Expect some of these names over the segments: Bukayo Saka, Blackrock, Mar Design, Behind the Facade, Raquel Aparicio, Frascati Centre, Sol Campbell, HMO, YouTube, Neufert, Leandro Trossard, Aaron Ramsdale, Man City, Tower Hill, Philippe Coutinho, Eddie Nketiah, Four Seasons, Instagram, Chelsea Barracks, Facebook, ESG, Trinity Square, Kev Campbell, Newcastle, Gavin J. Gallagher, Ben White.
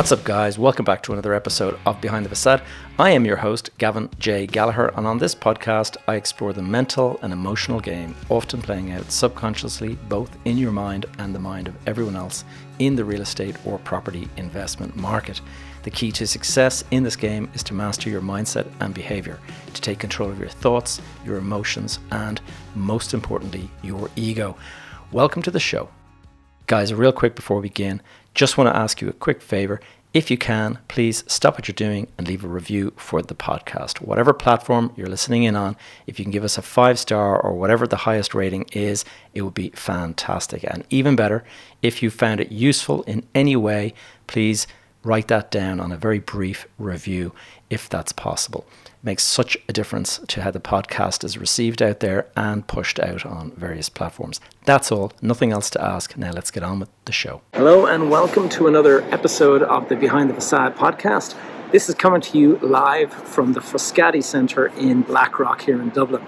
What's up, guys? Welcome back to another episode of Behind the Facade. I am your host, Gavin J. Gallagher, and on this podcast, I explore the mental and emotional game, often playing out subconsciously, both in your mind and the mind of everyone else in the real estate or property investment market. The key to success in this game is to master your mindset and behavior, to take control of your thoughts, your emotions, and most importantly, your ego. Welcome to the show. Guys, real quick before we begin, just want to ask you a quick favor. If you can, please stop what you're doing and leave a review for the podcast. Whatever platform you're listening in on, if you can give us a 5-star or whatever the highest rating is, it would be fantastic. And even better, if you found it useful in any way, please write that down on a very brief review, if that's possible. It makes such a difference to how the podcast is received out there and pushed out on various platforms. That's all, nothing else to ask. Now let's get on with the show. Hello and welcome to another episode of the Behind the Facade podcast. This is coming to you live from the Frascati Centre in Blackrock here in Dublin.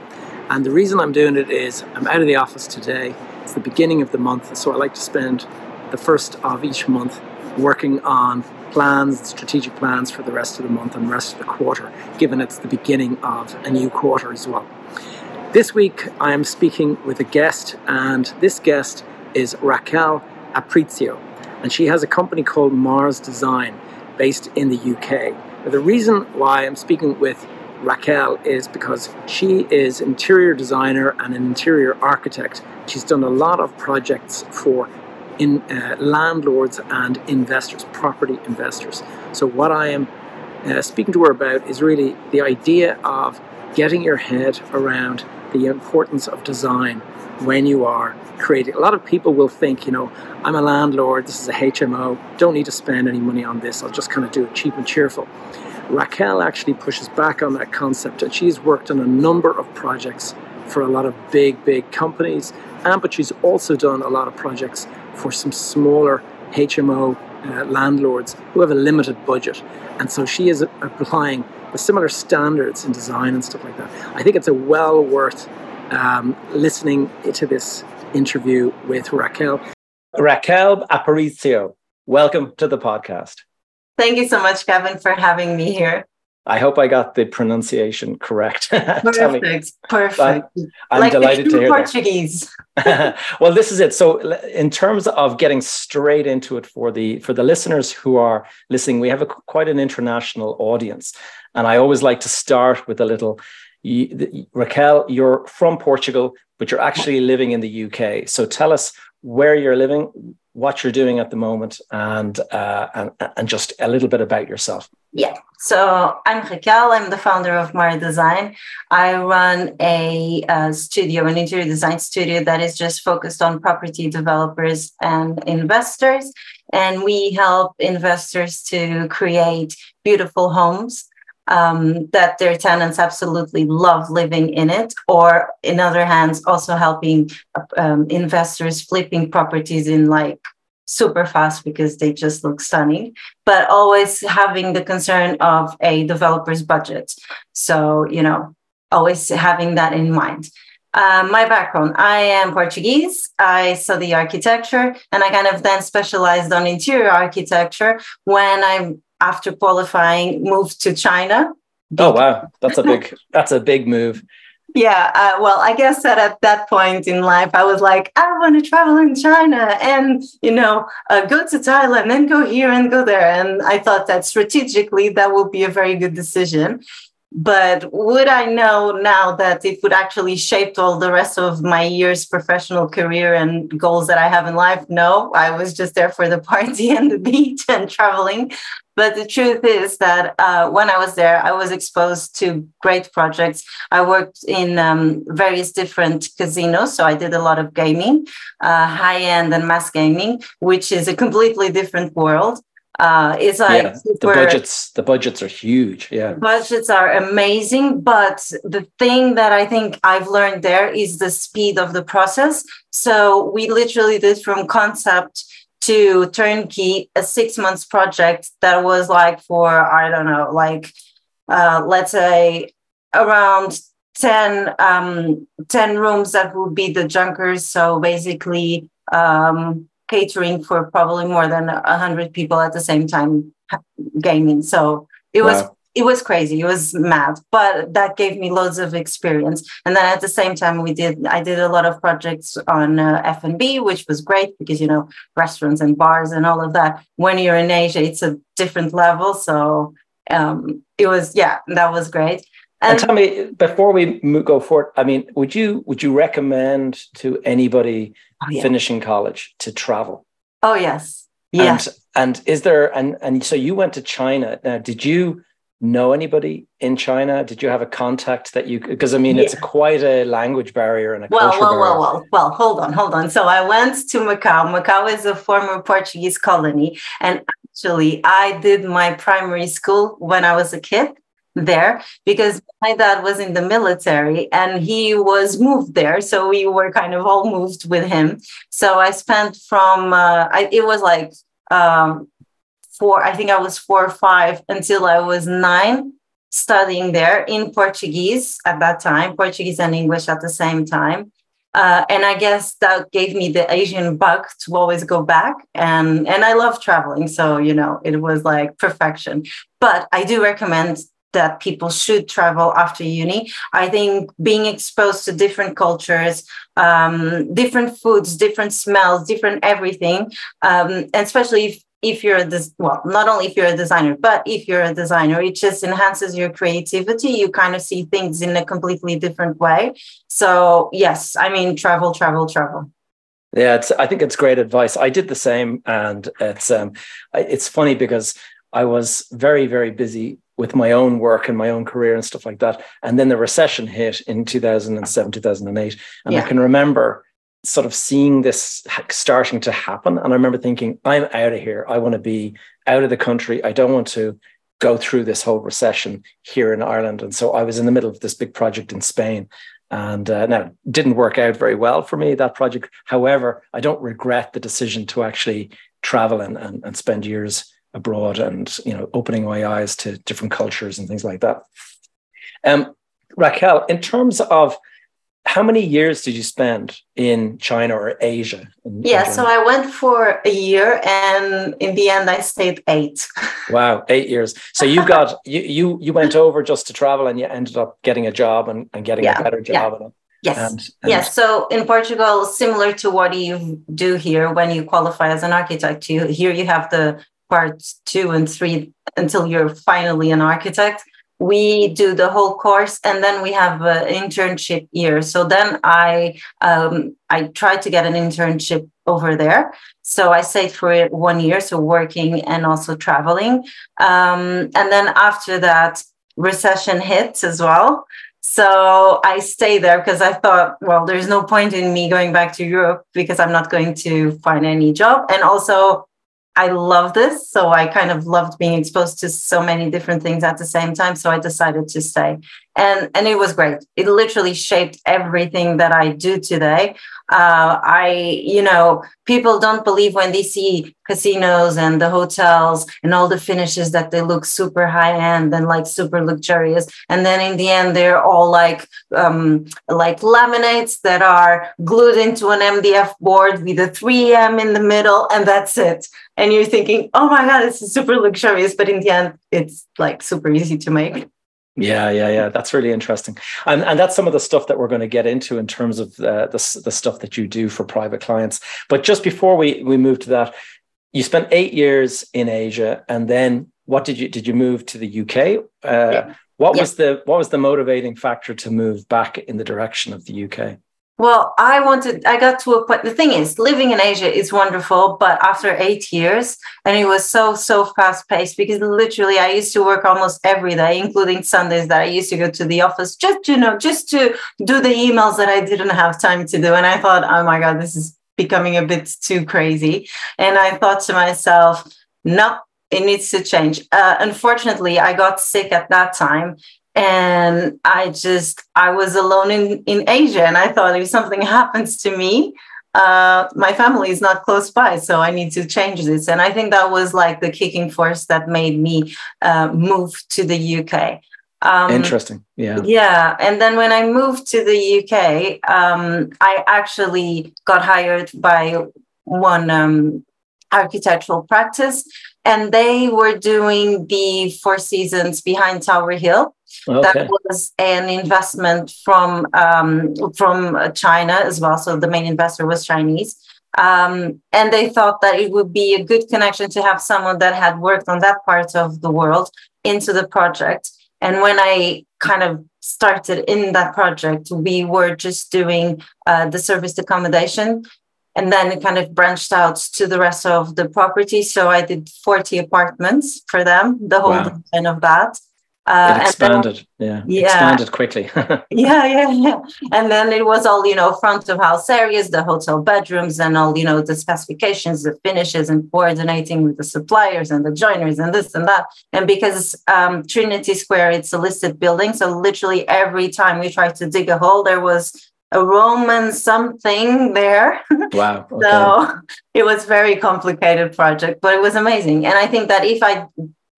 And the reason I'm doing it is I'm out of the office today. It's the beginning of the month, so I like to spend the first of each month working on plans, strategic plans for the rest of the month and the rest of the quarter, given it's the beginning of a new quarter as well. This week I am speaking with a guest, and this guest is Raquel Aparicio, and she has a company called Mar Design based in the UK. Now, the reason why I'm speaking with Raquel is because she is an interior designer and an interior architect. She's done a lot of projects for landlords and investors, property investors. So what I am speaking to her about is really the idea of getting your head around the importance of design when you are creating. A lot of people will think, you know, I'm a landlord, this is a HMO, don't need to spend any money on this, I'll just kind of do it cheap and cheerful. Raquel actually pushes back on that concept, and she's worked on a number of projects for a lot of big companies, but she's also done a lot of projects for some smaller HMO landlords who have a limited budget. And so she is applying the similar standards in design and stuff like that. I think it's a well worth listening to this interview with Raquel. Raquel Aparicio, welcome to the podcast. Thank you so much, Gavin, for having me here. I hope I got the pronunciation correct. Perfect. I'm like delighted to hear Portuguese. Well, this is it. So in terms of getting straight into it for the listeners who are listening, we have quite an international audience. And I always like to start with a little, Raquel, you're from Portugal, but you're actually living in the UK. So tell us where you're living, what you're doing at the moment, and just a little bit about yourself. Yeah, so I'm Raquel. I'm the founder of Mar Design. I run a studio, an interior design studio that is just focused on property developers and investors. And we help investors to create beautiful homes that their tenants absolutely love living in it, or in other hands, also helping investors flipping properties in like super fast because they just look stunning, but always having the concern of a developer's budget. So, you know, always having that in mind. My background, I am Portuguese. I study architecture, and I kind of then specialized on interior architecture when I, after qualifying, moved to China. Oh, wow. That's a big move. Yeah, well, I guess that at that point in life, I was like, I want to travel in China and, you know, go to Thailand and go here and go there. And I thought that strategically, that would be a very good decision. But would I know now that it would actually shape all the rest of my year's professional career and goals that I have in life? No, I was just there for the party and the beach and traveling. But the truth is that when I was there, I was exposed to great projects. I worked in various different casinos. So I did a lot of gaming, high-end and mass gaming, which is a completely different world. It's like the budgets are huge. Yeah, budgets are amazing. But the thing that I think I've learned there is the speed of the process. So we literally did from concept to turnkey a 6-month project that was like for, I don't know, like let's say around 10 rooms that would be the junkers. So basically catering for probably more than 100 people at the same time gaming. So it was crazy. It was mad, but that gave me loads of experience. And then at the same time, I did a lot of projects on F&B, which was great because, you know, restaurants and bars and all of that. When you're in Asia, it's a different level. So it was, that was great. And tell me, before we go forward, I mean, would you recommend to anybody finishing college to travel? Oh, yes. Yes. And is there, and so you went to China. Now, did you know anybody in China? Did you have a contact that you, because I mean, it's quite a language barrier and a culture barrier. Well, hold on. So I went to Macau. Macau is a former Portuguese colony. And actually, I did my primary school when I was a kid there, because my dad was in the military and he was moved there. So we were kind of all moved with him. So I spent from, it was like, I think I was 4 or 5 until I was 9, studying there in Portuguese at that time, Portuguese and English at the same time. And I guess that gave me the Asian bug to always go back. And I love traveling. So, you know, it was like perfection. But I do recommend that people should travel after uni. I think being exposed to different cultures, different foods, different smells, different everything, and especially if you're not only if you're a designer, but if you're a designer, it just enhances your creativity. You kind of see things in a completely different way. So yes, I mean, travel. Yeah, I think it's great advice. I did the same. And it's funny because I was very, very busy with my own work and my own career and stuff like that. And then the recession hit in 2007, 2008. And I can remember sort of seeing this starting to happen. And I remember thinking, I'm out of here. I want to be out of the country. I don't want to go through this whole recession here in Ireland. And so I was in the middle of this big project in Spain. And now it didn't work out very well for me, that project. However, I don't regret the decision to actually travel and spend years abroad and, you know, opening my eyes to different cultures and things like that. Raquel, in terms of how many years did you spend in China or Asia? So I went for a year and in the end I stayed 8. Wow, 8 years. So you got, you went over just to travel and you ended up getting a job and getting a better job. Yeah. Yes. Yes. So in Portugal, similar to what you do here when you qualify as an architect, here you have the parts 2 and 3 until you're finally an architect. We do the whole course and then we have an internship year. So then I tried to get an internship over there. So I stayed for 1 year, so working and also traveling. And then after that, recession hits as well. So I stayed there because I thought, well, there's no point in me going back to Europe because I'm not going to find any job. And also, I love this. So I kind of loved being exposed to so many different things at the same time. So I decided to stay. And it was great. It literally shaped everything that I do today. People don't believe when they see casinos and the hotels and all the finishes that they look super high end and like super luxurious. And then in the end, they're all like laminates that are glued into an MDF board with a 3M in the middle, and that's it. And you're thinking, oh my God, this is super luxurious. But in the end, it's like super easy to make. Yeah. That's really interesting. And that's some of the stuff that we're going to get into in terms of the stuff that you do for private clients. But just before we move to that, you spent 8 years in Asia. And then what did you move to the UK? What was the motivating factor to move back in the direction of the UK? Well, I got to a point. The thing is, living in Asia is wonderful, but after 8 years, and it was so fast paced because literally I used to work almost every day, including Sundays that I used to go to the office just to do the emails that I didn't have time to do. And I thought, oh my God, this is becoming a bit too crazy. And I thought to myself, no, it needs to change. Unfortunately, I got sick at that time. And I was alone in Asia. And I thought if something happens to me, my family is not close by. So I need to change this. And I think that was like the kicking force that made me move to the UK. Interesting. Yeah. Yeah. And then when I moved to the UK, I actually got hired by architectural practice, and they were doing the Four Seasons behind Tower Hill. Okay. That was an investment from China as well. So the main investor was Chinese. And they thought that it would be a good connection to have someone that had worked on that part of the world into the project. And when I kind of started in that project, we were just doing the serviced accommodation. And then it kind of branched out to the rest of the property. So I did 40 apartments for them, the whole design of that. It expanded, expanded quickly. And then it was all, front of house areas, the hotel bedrooms and all, the specifications, the finishes and coordinating with the suppliers and the joiners and this and that. And because Trinity Square, it's a listed building. So literally every time we tried to dig a hole, there was a Roman something there. Wow. Okay. So it was very complicated project, but it was amazing. And I think that if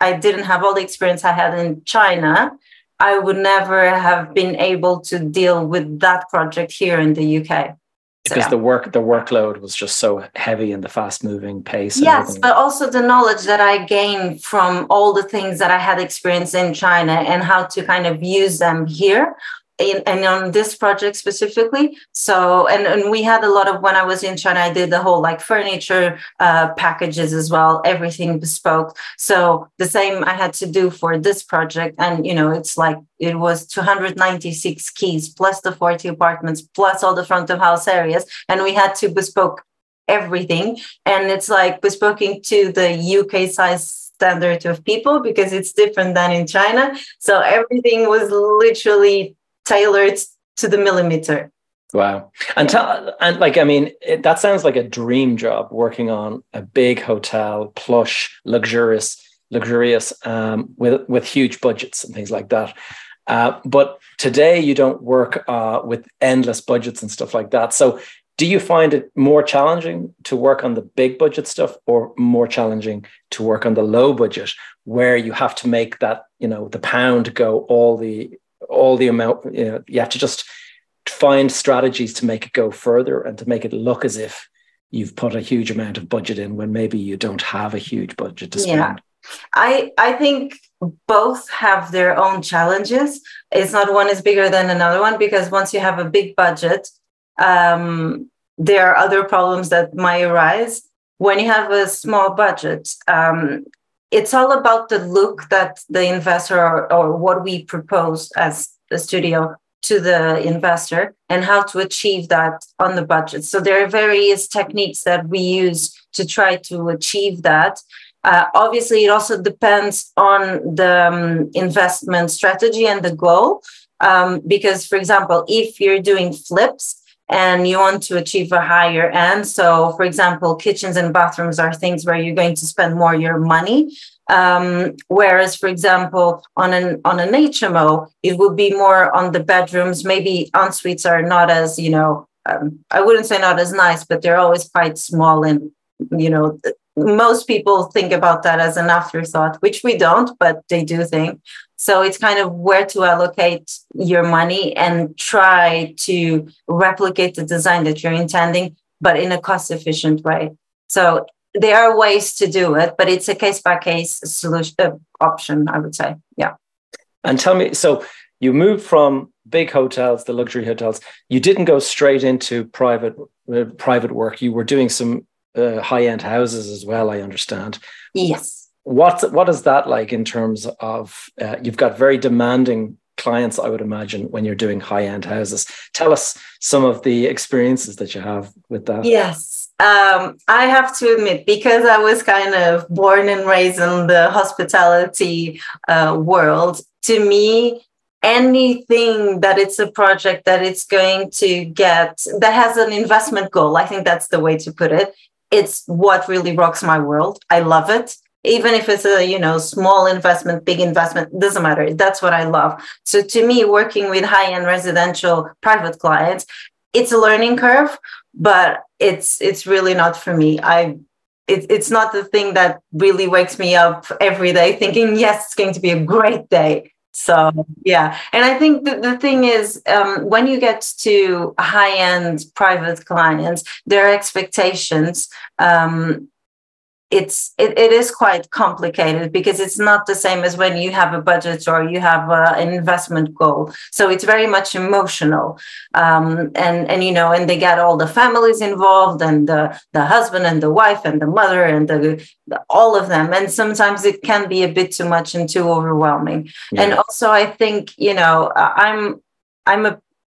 I didn't have all the experience I had in China, I would never have been able to deal with that project here in the UK. Because the workload was just so heavy and the fast-moving pace. Yes, but also the knowledge that I gained from all the things that I had experienced in China and how to kind of use them here. And on this project specifically. So, and we had a lot of, when I was in China, I did the whole furniture packages as well, everything bespoke. So the same I had to do for this project. And, it was 296 keys plus the 40 apartments, plus all the front of house areas. And we had to bespoke everything. And it's bespoking to the UK size standard of people because it's different than in China. So everything was literally tailored to the millimeter. Wow. That sounds like a dream job, working on a big hotel, plush, luxurious, with huge budgets and things like that. But today you don't work with endless budgets and stuff like that. So do you find it more challenging to work on the big budget stuff or more challenging to work on the low budget, where you have to make that, the pound go all the amount, you have to just find strategies to make it go further and to make it look as if you've put a huge amount of budget in when maybe you don't have a huge budget to spend? Yeah. I think both have their own challenges. It's not one is bigger than another one, because once you have a big budget, there are other problems that might arise. When you have a small budget, it's all about the look that the investor or what we propose as a studio to the investor and how to achieve that on the budget. So there are various techniques that we use to try to achieve that. Obviously, it also depends on the investment strategy and the goal. Because, for example, if you're doing flips, and you want to achieve a higher end. So, for example, kitchens and bathrooms are things where you're going to spend more of your money. Whereas, for example, on an HMO, it would be more on the bedrooms. Maybe en-suites are not as, I wouldn't say not as nice, but they're always quite small. And, most people think about that as an afterthought, which we don't, but they do think. So it's kind of where to allocate your money and try to replicate the design that you're intending, but in a cost-efficient way. So there are ways to do it, but it's a case-by-case solution option, I would say. Yeah. And tell me, so you moved from big hotels, the luxury hotels. You didn't go straight into private work. You were doing some high-end houses as well, I understand. Yes. What is that like in terms of, you've got very demanding clients, I would imagine, when you're doing high-end houses. Tell us some of the experiences that you have with that. Yes, I have to admit, because I was kind of born and raised in the hospitality world, to me, anything that it's a project that it's going to get, that has an investment goal, I think that's the way to put it. It's what really rocks my world. I love it. Even if it's a, small investment, big investment, doesn't matter. That's what I love. So to me, working with high-end residential private clients, it's a learning curve, but it's really not for me. It's not the thing that really wakes me up every day thinking, yes, it's going to be a great day. So, yeah. And I think the thing is, when you get to high-end private clients, their expectations, it is quite complicated, because it's not the same as when you have a budget or you have an investment goal. So it's very much emotional. And they get all the families involved, and the husband and the wife and the mother and all of them. And sometimes it can be a bit too much and too overwhelming. Yeah. And also, I think,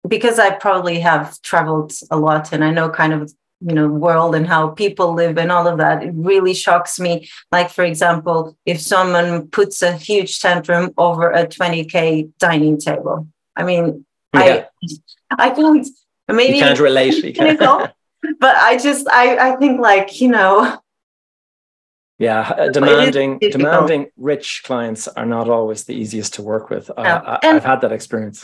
because I probably have traveled a lot, and I know kind of world and how people live and all of that, it really shocks me. Like, for example, if someone puts a huge tantrum over a 20K dining table, I mean, yeah. I can't, maybe you can't relate. But I think, like, yeah, demanding rich clients are not always the easiest to work with. I've had that experience.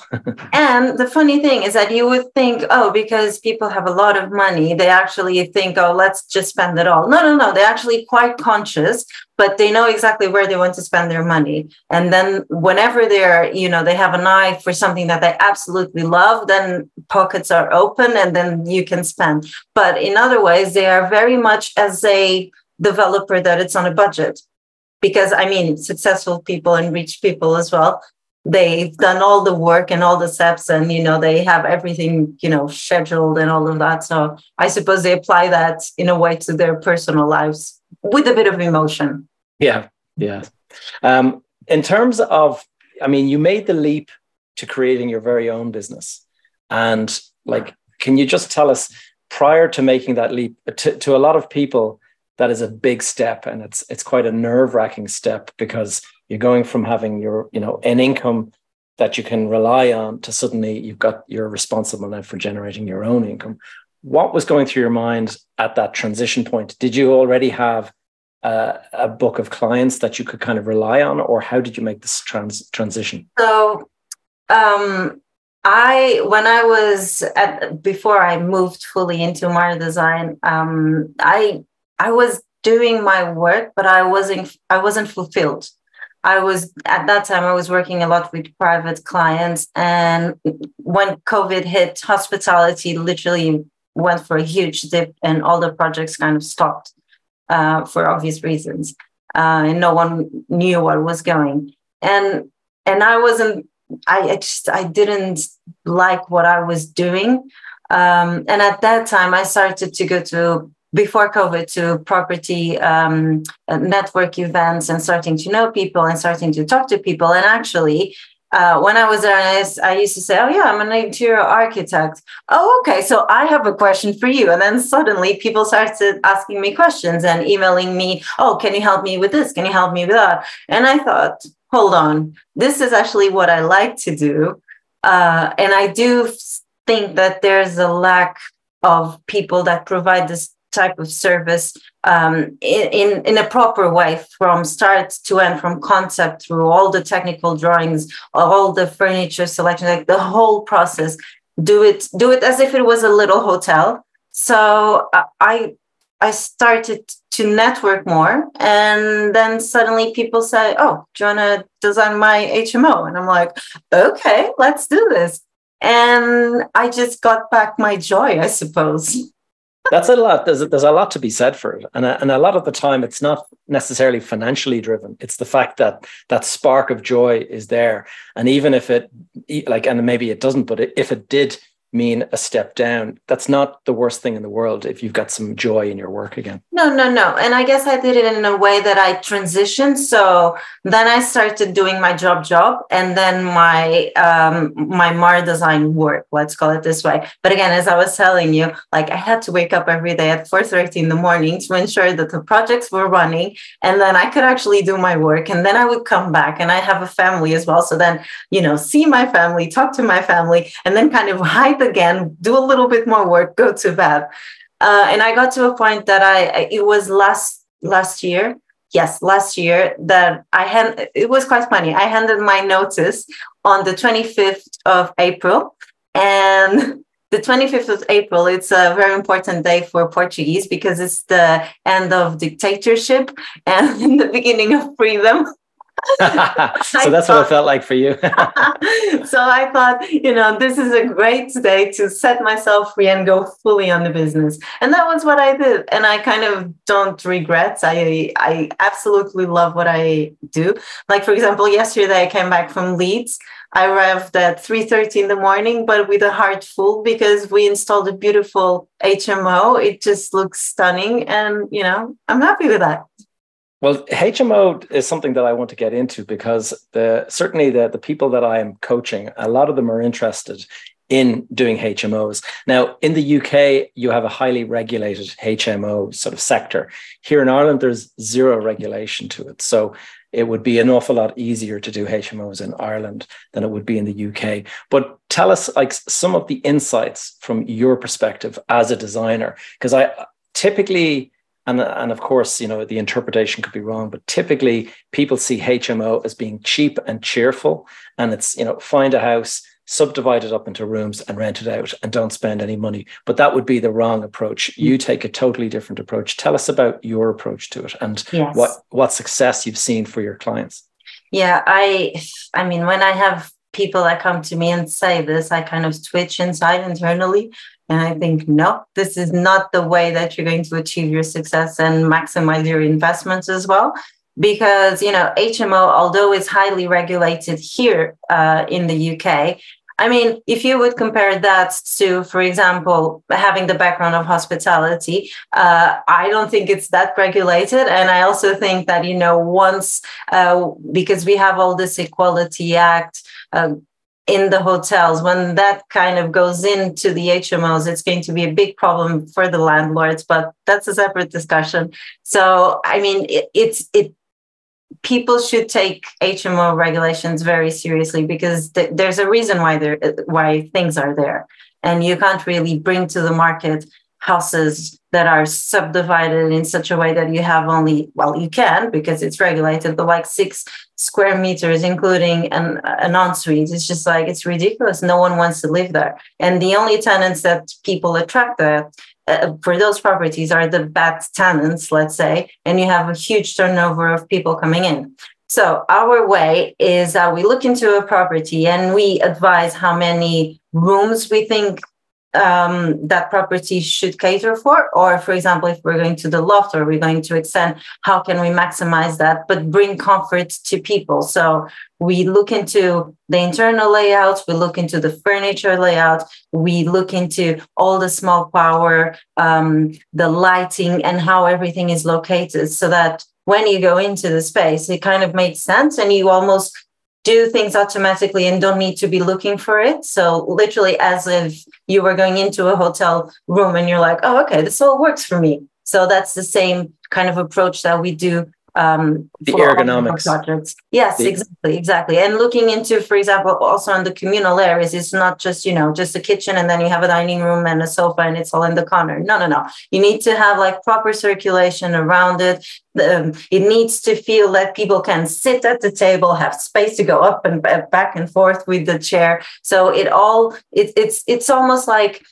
And the funny thing is that you would think, because people have a lot of money, they actually think, let's just spend it all. No. They're actually quite conscious, but they know exactly where they want to spend their money. And then whenever they're, they have an eye for something that they absolutely love, then pockets are open and then you can spend. But in other ways, they are very much as a developer that it's on a budget, because successful people and rich people as well, they've done all the work and all the steps, and they have everything scheduled and all of that. So I suppose they apply that in a way to their personal lives with a bit of emotion. In terms of, you made the leap to creating your very own business, and can you just tell us, prior to making that leap, to a lot of people that is a big step, and it's quite a nerve-wracking step, because you're going from having your, an income that you can rely on to suddenly you're responsible now for generating your own income. What was going through your mind at that transition point? Did you already have a book of clients that you could kind of rely on, or how did you make this transition? So, before I moved fully into Mar Design, I was doing my work, but I wasn't fulfilled. I was working a lot with private clients, and when COVID hit, hospitality literally went for a huge dip, and all the projects kind of stopped for obvious reasons, and no one knew what was going. And I didn't like what I was doing, and at that time I started to go to, before COVID, to property network events, and starting to know people and starting to talk to people. And actually, when I was there, I used to say, I'm an interior architect. Oh, okay, so I have a question for you. And then suddenly people started asking me questions and emailing me, can you help me with this? Can you help me with that? And I thought, hold on, this is actually what I like to do. And I do think that there's a lack of people that provide this type of service in a proper way, from start to end, from concept through all the technical drawings, all the furniture selection, like the whole process. Do it as if it was a little hotel. So I started to network more, and then suddenly people say, do you want to design my HMO? And I'm like, okay, let's do this. And I just got back my joy, I suppose. That's a lot. There's a lot to be said for it. And a lot of the time, it's not necessarily financially driven. It's the fact that that spark of joy is there. And even if it, and maybe it doesn't, but if it did mean a step down, that's not the worst thing in the world if you've got some joy in your work again. No. And I guess I did it in a way that I transitioned. So then I started doing my job and then my Mar Design work, let's call it this way. But again, as I was telling you, I had to wake up every day at 4:30 in the morning to ensure that the projects were running, and then I could actually do my work, and then I would come back, and I have a family as well. So then, see my family, talk to my family, and then kind of hide again, do a little bit more work, go to bed. And I got to a point that it was last year that it was quite funny. I handed my notice on the 25th of April. And the 25th of April, it's a very important day for Portuguese, because it's the end of dictatorship and the beginning of freedom. So that's what it felt like for you. So I thought, this is a great day to set myself free and go fully on the business. And that was what I did. And I kind of don't regret. I absolutely love what I do. Like, for example, yesterday I came back from Leeds. I arrived at 3:30 in the morning, but with a heart full because we installed a beautiful HMO. It just looks stunning. And, I'm happy with that. Well, HMO is something that I want to get into because certainly the people that I am coaching, a lot of them are interested in doing HMOs. Now, in the UK, you have a highly regulated HMO sort of sector. Here in Ireland, there's zero regulation to it. So it would be an awful lot easier to do HMOs in Ireland than it would be in the UK. But tell us like some of the insights from your perspective as a designer, because I typically... And of course, the interpretation could be wrong, but typically people see HMO as being cheap and cheerful. And it's, find a house, subdivide it up into rooms and rent it out and don't spend any money. But that would be the wrong approach. You take a totally different approach. Tell us about your approach to it and yes. what success you've seen for your clients. Yeah, I mean, when I have people that come to me and say this, I kind of twitch inside internally. And I think, no, this is not the way that you're going to achieve your success and maximize your investments as well. Because, HMO, although it's highly regulated here in the UK, I mean, if you would compare that to, for example, having the background of hospitality, I don't think it's that regulated. And I also think that, because we have all this Equality Act, in the hotels, when that kind of goes into the HMOs, it's going to be a big problem for the landlords, but that's a separate discussion. So, I mean, people should take HMO regulations very seriously because there's a reason why things are there. And you can't really bring to the market houses that are subdivided in such a way that you have only, well, you can because it's regulated, but like 6 square meters, including an ensuite. It's just like, it's ridiculous. No one wants to live there. And the only tenants that people attract for those properties are the bad tenants, let's say, and you have a huge turnover of people coming in. So our way is that we look into a property and we advise how many rooms we think that property should cater for, or for example, if we're going to the loft or we're going to extend, how can we maximize that, but bring comfort to people? So we look into the internal layouts, we look into the furniture layout, we look into all the small power, the lighting and how everything is located so that when you go into the space, it kind of makes sense and you almost do things automatically and don't need to be looking for it. So literally as if you were going into a hotel room and you're like, oh, okay, this all works for me. So that's the same kind of approach that we do. The ergonomics projects. Yes, exactly. And looking into, for example, also on the communal areas, it's not just, just a kitchen and then you have a dining room and a sofa and it's all in the corner. No. You need to have like proper circulation around it. It needs to feel that people can sit at the table, have space to go up and back and forth with the chair. So it's almost like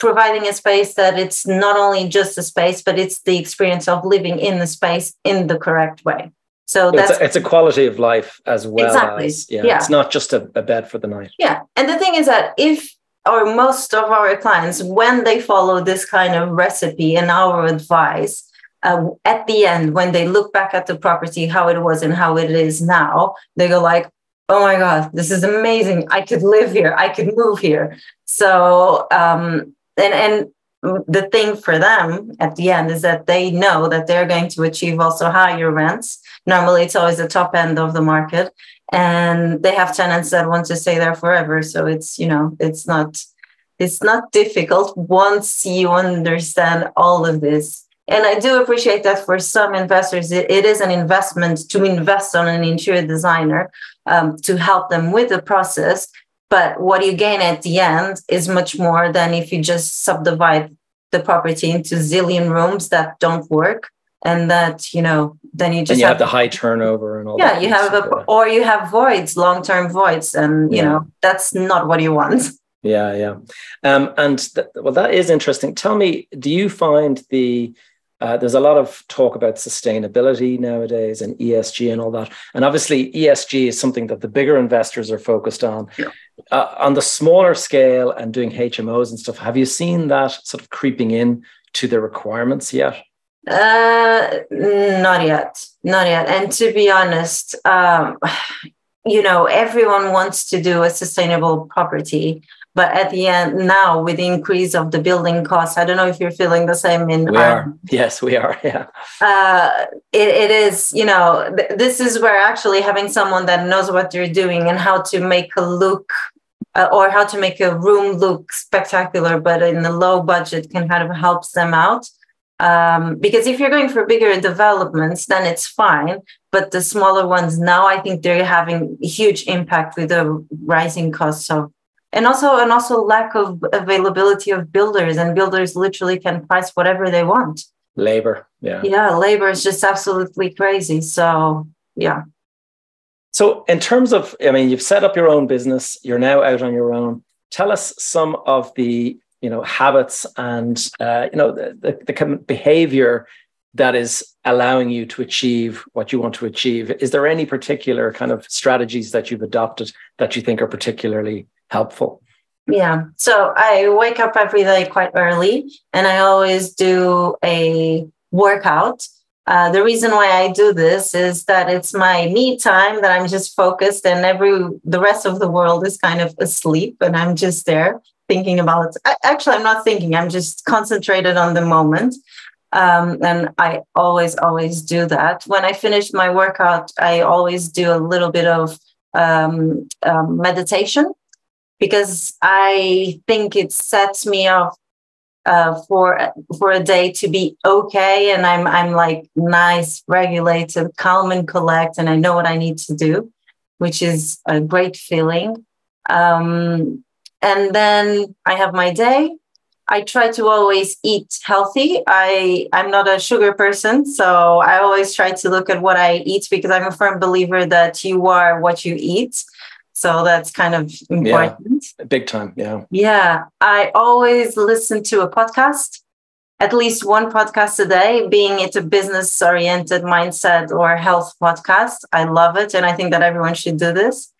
providing a space that it's not only just a space, but it's the experience of living in the space in the correct way. So it's a quality of life as well. Exactly. It's not just a bed for the night. Yeah. And the thing is that most of our clients, when they follow this kind of recipe and our advice, at the end, when they look back at the property, how it was and how it is now, they go like, oh my God, this is amazing. I could live here. I could move here. So, and the thing for them at the end is that they know that they're going to achieve also higher rents. Normally, it's always the top end of the market. And they have tenants that want to stay there forever. So it's, it's not difficult once you understand all of this. And I do appreciate that for some investors, it is an investment to invest on an interior designer to help them with the process. But what you gain at the end is much more than if you just subdivide the property into zillion rooms that don't work. And that, then you just and you have the high turnover and all that. Yeah, you have or you have voids, long-term voids. And, that's not what you want. Yeah. And that is interesting. Tell me, do you find the There's a lot of talk about sustainability nowadays and ESG and all that. And obviously ESG is something that the bigger investors are focused on. Yeah. On the smaller scale and doing HMOs and stuff, have you seen that sort of creeping in to the requirements yet? Not yet. And to be honest, you know, everyone wants to do a sustainable property. But at the end now, with the increase of the building costs, I don't know if you're feeling the same. Yes, we are. Yeah. It is, you know, this is where actually having someone that knows what they're doing and how to make a look or how to make a room look spectacular, but in a low budget can kind of helps them out. Because if you're going for bigger developments, then it's fine. But the smaller ones now, I think they're having huge impact with the rising costs of, and also lack of availability of builders, and builders literally can price whatever they want. Labor. Yeah. Labor is just absolutely crazy. So, yeah. So in terms of, I mean, you've set up your own business, you're now out on your own. Tell us some of the, you know, habits and, you know, the behavior that is allowing you to achieve what you want to achieve. Is there any particular kind of strategies that you've adopted that you think are particularly helpful? Yeah. So I wake up every day quite early and I always do a workout. The reason why I do this is that it's my me time, that I'm just focused and the rest of the world is kind of asleep and I'm just there thinking about, actually, I'm not thinking, I'm just concentrated on the moment. And I always do that. When I finish my workout, I always do a little bit of meditation, because I think it sets me off for a day to be okay. And I'm like nice, regulated, calm and collect, and I know what I need to do, which is a great feeling. And then I have my day. I try to always eat healthy. I'm not a sugar person, so I always try to look at what I eat, because I'm a firm believer that you are what you eat. So that's kind of important. Yeah, big time, yeah. Yeah. I always listen to a podcast, at least one podcast a day, being it a business-oriented mindset or health podcast. I love it, and I think that everyone should do this.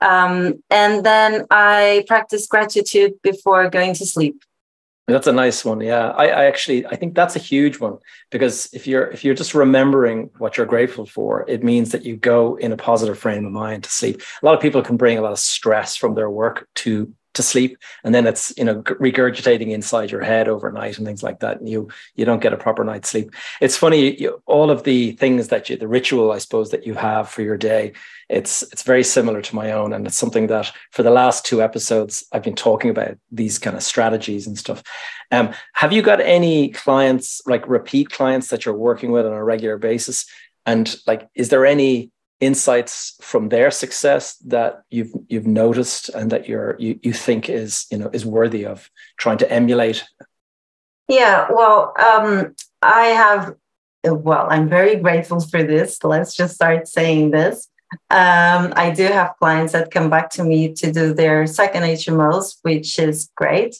And then I practice gratitude before going to sleep. That's a nice one, yeah. I think that's a huge one, because if you're just remembering what you're grateful for, it means that you go in a positive frame of mind to sleep. A lot of people can bring a lot of stress from their work to sleep, and then it's, you know, regurgitating inside your head overnight and things like that, and you don't get a proper night's sleep. It's funny, all of the things that the ritual, I suppose, that you have for your day, it's very similar to my own. And it's something that for the last two episodes, I've been talking about these kind of strategies and stuff. Have you got any clients, like repeat clients that you're working with on a regular basis? And like, is there any insights from their success that you've noticed and that you think is, you know, is worthy of trying to emulate? Yeah, well, I'm very grateful for this. Let's just start saying this. I do have clients that come back to me to do their second HMOs, which is great.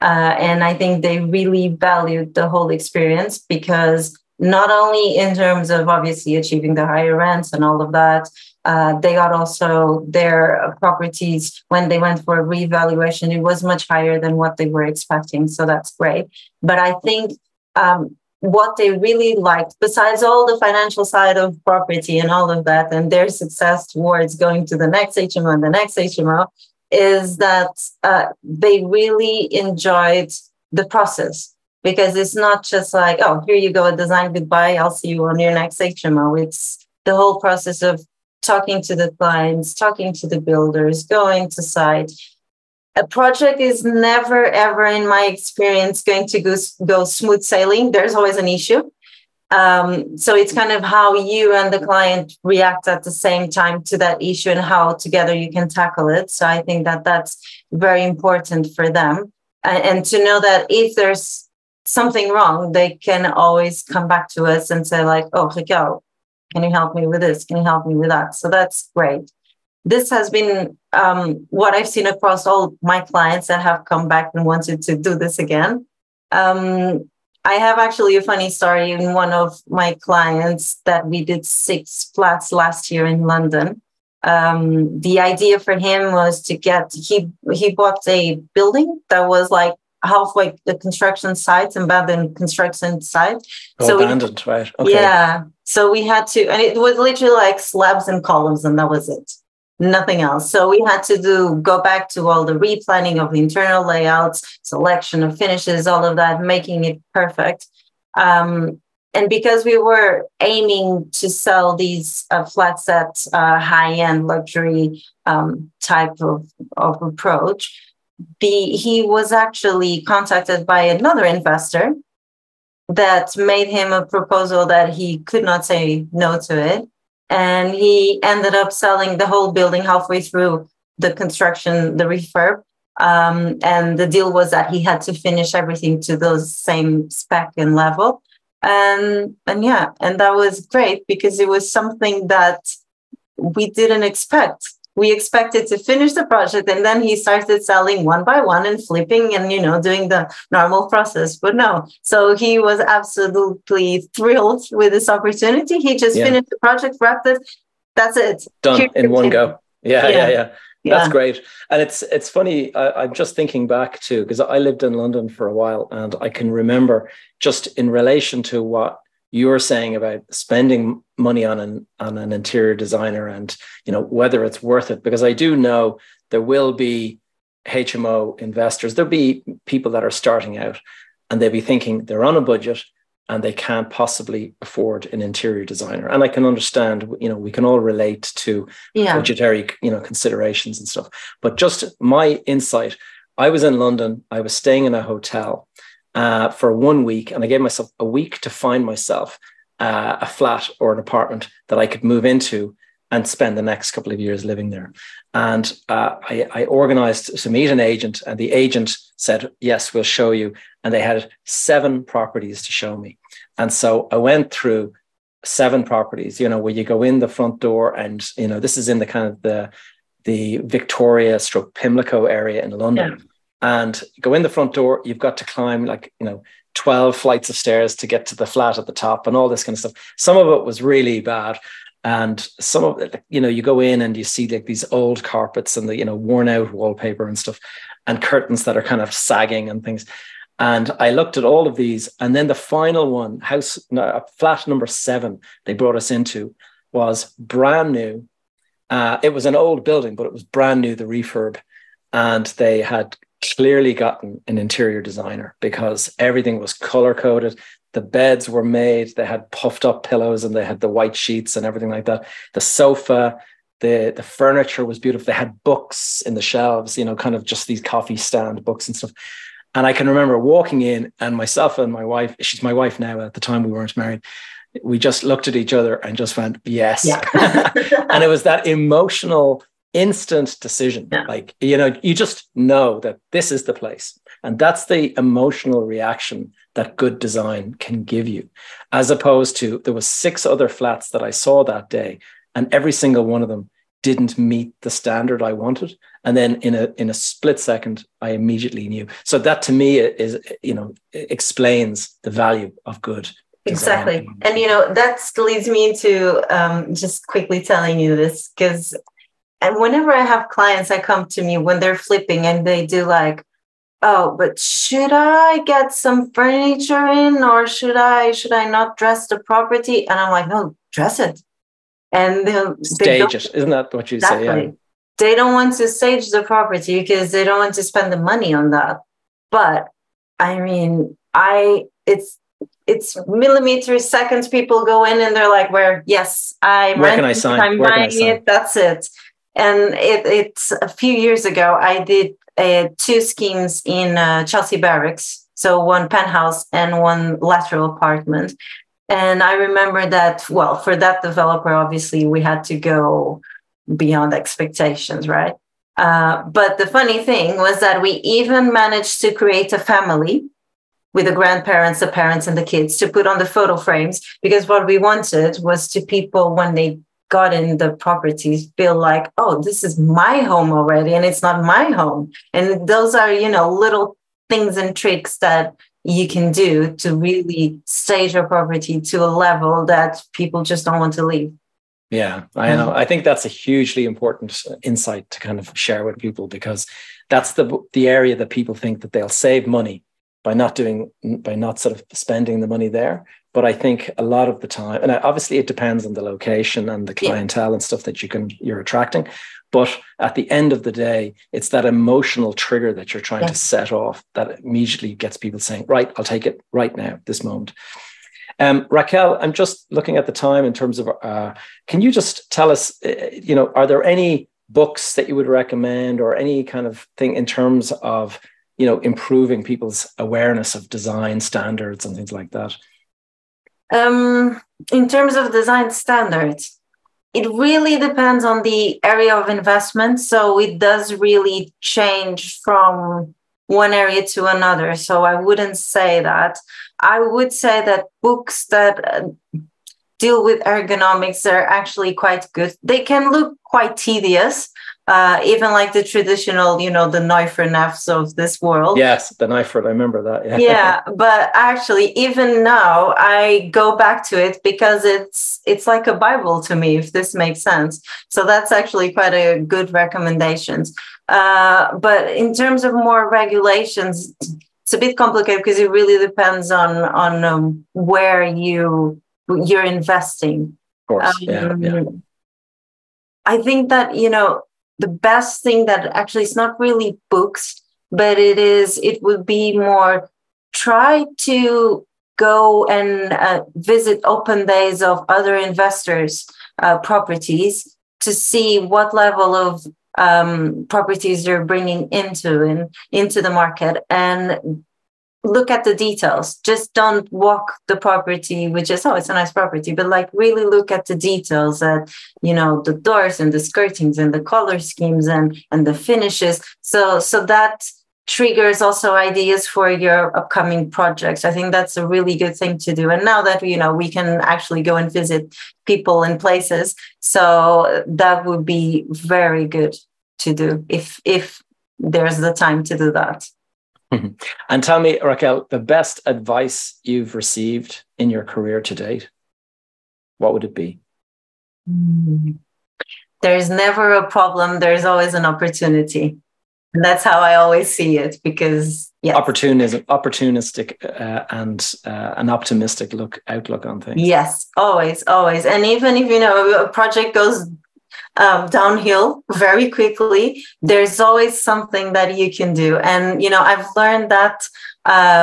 And I think they really valued the whole experience, because not only in terms of obviously achieving the higher rents and all of that, they got also their properties when they went for a revaluation, it was much higher than what they were expecting. So that's great. But I think what they really liked, besides all the financial side of property and all of that, and their success towards going to the next HMO and the next HMO, is that they really enjoyed the process. Because it's not just like, oh, here you go, a design, goodbye, I'll see you on your next HMO. It's the whole process of talking to the clients, talking to the builders, going to site. A project is never, ever, in my experience, going to go smooth sailing. There's always an issue. So it's kind of how you and the client react at the same time to that issue and how together you can tackle it. So I think that that's very important for them. And to know that if there's something wrong, they can always come back to us and say like, oh, Raquel, can you help me with this? Can you help me with that? So that's great. This has been what I've seen across all my clients that have come back and wanted to do this again. I have actually a funny story in one of my clients that we did 6 flats last year in London. The idea for him was to get, he bought a building that was like halfway the construction site, abandoned construction site. So abandoned, right? Okay. Yeah. So we had to, and it was literally like slabs and columns, and that was it. Nothing else. So we had to go back to all the replanning of the internal layouts, selection of finishes, all of that, making it perfect. And because we were aiming to sell these flats at high-end luxury type of approach, he was actually contacted by another investor that made him a proposal that he could not say no to it. And he ended up selling the whole building halfway through the construction, the refurb. And the deal was that he had to finish everything to those same spec and level. And yeah, and that was great because it was something that we didn't expect. We expected to finish the project, and then he started selling one by one and flipping and, you know, doing the normal process. But no, so he was absolutely thrilled with this opportunity. He just finished the project, wrapped it. That's it. Done in one go. Yeah. That's great. And it's funny. I'm just thinking back to, because I lived in London for a while, and I can remember just in relation to what you're saying about spending money on an interior designer and, you know, whether it's worth it, because I do know there will be HMO investors. There'll be people that are starting out and they'll be thinking they're on a budget and they can't possibly afford an interior designer. And I can understand, you know, we can all relate to budgetary, you know, considerations and stuff. But just my insight, I was in London, I was staying in a hotel for 1 week, and I gave myself a week to find myself a flat or an apartment that I could move into and spend the next couple of years living there. And I organized to meet an agent, and the agent said, yes, we'll show you. And they had 7 properties to show me. And so I went through 7 properties, you know, where you go in the front door and, you know, this is in the kind of the Victoria/Pimlico area in London. Yeah. And go in the front door, you've got to climb like, you know, 12 flights of stairs to get to the flat at the top and all this kind of stuff. Some of it was really bad. And some of it, you know, you go in and you see like these old carpets and the, you know, worn out wallpaper and stuff and curtains that are kind of sagging and things. And I looked at all of these. And then the final one, flat number 7, they brought us into was brand new. It was an old building, but it was brand new, the refurb. And they had clearly gotten an interior designer because everything was color coded. The beds were made. They had puffed up pillows and they had the white sheets and everything like that. The sofa, the furniture was beautiful. They had books in the shelves, you know, kind of just these coffee stand books and stuff. And I can remember walking in, and myself and my wife, she's my wife now, at the time we weren't married, we just looked at each other and just went, yes. Yeah. And it was that emotional instant decision. Yeah. Like, you know, you just know that this is the place. And that's the emotional reaction that good design can give you, as opposed to there was 6 other flats that I saw that day, and every single one of them didn't meet the standard I wanted. And then in a split second, I immediately knew. So that to me is, you know, explains the value of good. Exactly. Design. And, you know, that leads me into just quickly telling you this, because and whenever I have clients that come to me when they're flipping and they do like, oh, but should I get some furniture in, or should I not dress the property? And I'm like, no, dress it. And they'll stage it. Isn't that what you say? Yeah. They don't want to stage the property because they don't want to spend the money on that. But I mean, it's millimeters, seconds. People go in and they're like, where can I sign? I'm buying it. That's it. And it's a few years ago, I did 2 schemes in Chelsea Barracks. So one penthouse and one lateral apartment. And I remember that, well, for that developer, obviously, we had to go beyond expectations, right? But the funny thing was that we even managed to create a family with the grandparents, the parents, and the kids to put on the photo frames, because what we wanted was to people when they got in the properties feel like, oh, this is my home already, and it's not my home. And those are, you know, little things and tricks that you can do to really stage your property to a level that people just don't want to leave. Yeah, I know. I think that's a hugely important insight to kind of share with people, because that's the area that people think that they'll save money by not spending the money there. But I think a lot of the time, and obviously it depends on the location and the clientele and stuff that you're attracting. But at the end of the day, it's that emotional trigger that you're trying to set off that immediately gets people saying, right, I'll take it right now, this moment. Raquel, I'm just looking at the time in terms of, can you just tell us, are there any books that you would recommend or any kind of thing in terms of, improving people's awareness of design standards and things like that? In terms of design standards, it really depends on the area of investment. So it does really change from one area to another. So I wouldn't say that. I would say that books that deal with ergonomics are actually quite good. They can look quite tedious, even like the traditional, the Neufert of this world. Yes, the Neufert, I remember that. Yeah. Yeah, but actually, even now, I go back to it because it's like a Bible to me, if this makes sense. So that's actually quite a good recommendation. But in terms of more regulations, it's a bit complicated because it really depends on where you're investing. Of course, I think that, the best thing that actually it's not really books, but it would be more try to go and visit open days of other investors' properties to see what level of properties you're bringing into the market and look at the details. Just don't walk the property which is, it's a nice property, but like really look at the details at, the doors and the skirtings and the color schemes and the finishes. So that triggers also ideas for your upcoming projects. I think that's a really good thing to do. And now that, we can actually go and visit people and places. So that would be very good to do if there's the time to do that. Mm-hmm. And tell me, Raquel, the best advice you've received in your career to date, what would it be? There's never a problem. There's always an opportunity. And that's how I always see it, because opportunistic and an optimistic outlook on things. Yes, always, always. And even if, a project goes downhill very quickly, there's always something that you can do. And I've learned that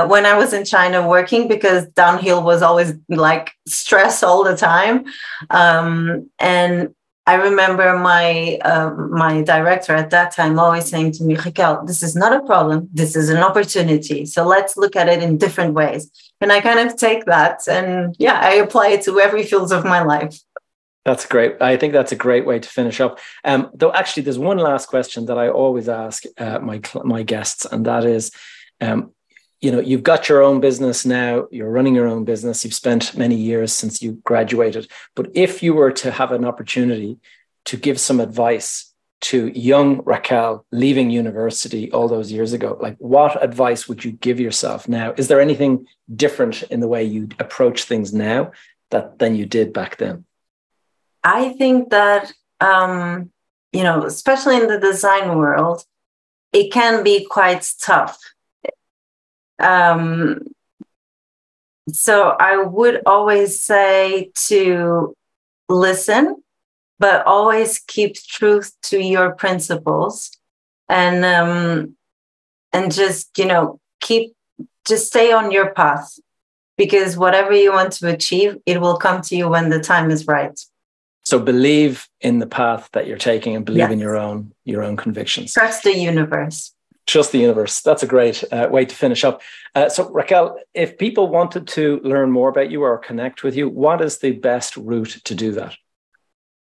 when I was in China working, because downhill was always like stress all the time, and I remember my director at that time always saying to me, Raquel, this is not a problem, this is an opportunity, so let's look at it in different ways. And I kind of take that and I apply it to every field of my life. That's great. I think that's a great way to finish up. Though, actually, there's one last question that I always ask my guests, and that is, you've got your own business now. You're running your own business. You've spent many years since you graduated. But if you were to have an opportunity to give some advice to young Raquel leaving university all those years ago, like what advice would you give yourself now? Is there anything different in the way you approach things now than you did back then? I think that, especially in the design world, it can be quite tough. So I would always say to listen, but always keep truth to your principles and just, just stay on your path, because whatever you want to achieve, it will come to you when the time is right. So believe in the path that you're taking and believe in your own convictions. Trust the universe. Trust the universe. That's a great way to finish up. So Raquel, if people wanted to learn more about you or connect with you, what is the best route to do that?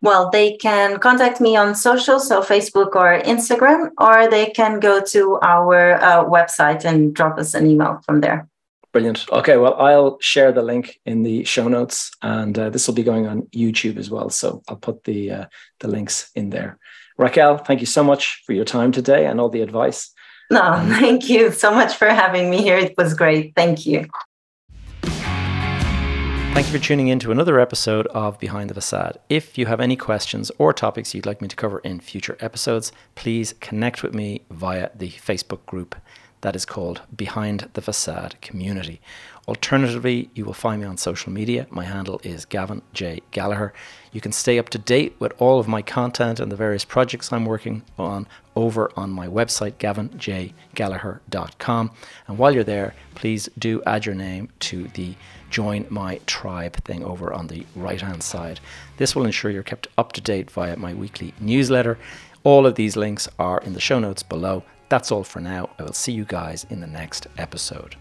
Well, they can contact me on social, so Facebook or Instagram, or they can go to our website and drop us an email from there. Brilliant. Okay, well, I'll share the link in the show notes, and this will be going on YouTube as well. So I'll put the links in there. Raquel, thank you so much for your time today and all the advice. No, thank you so much for having me here. It was great. Thank you. Thank you for tuning in to another episode of Behind the Facade. If you have any questions or topics you'd like me to cover in future episodes, please connect with me via the Facebook group that is called Behind the Facade Community. Alternatively, you will find me on social media. My handle is Gavin J. Gallagher. You can stay up to date with all of my content and the various projects I'm working on over on my website, gavinjgallagher.com. And while you're there, please do add your name to the Join My Tribe thing over on the right-hand side. This will ensure you're kept up to date via my weekly newsletter. All of these links are in the show notes below. That's all for now. I will see you guys in the next episode.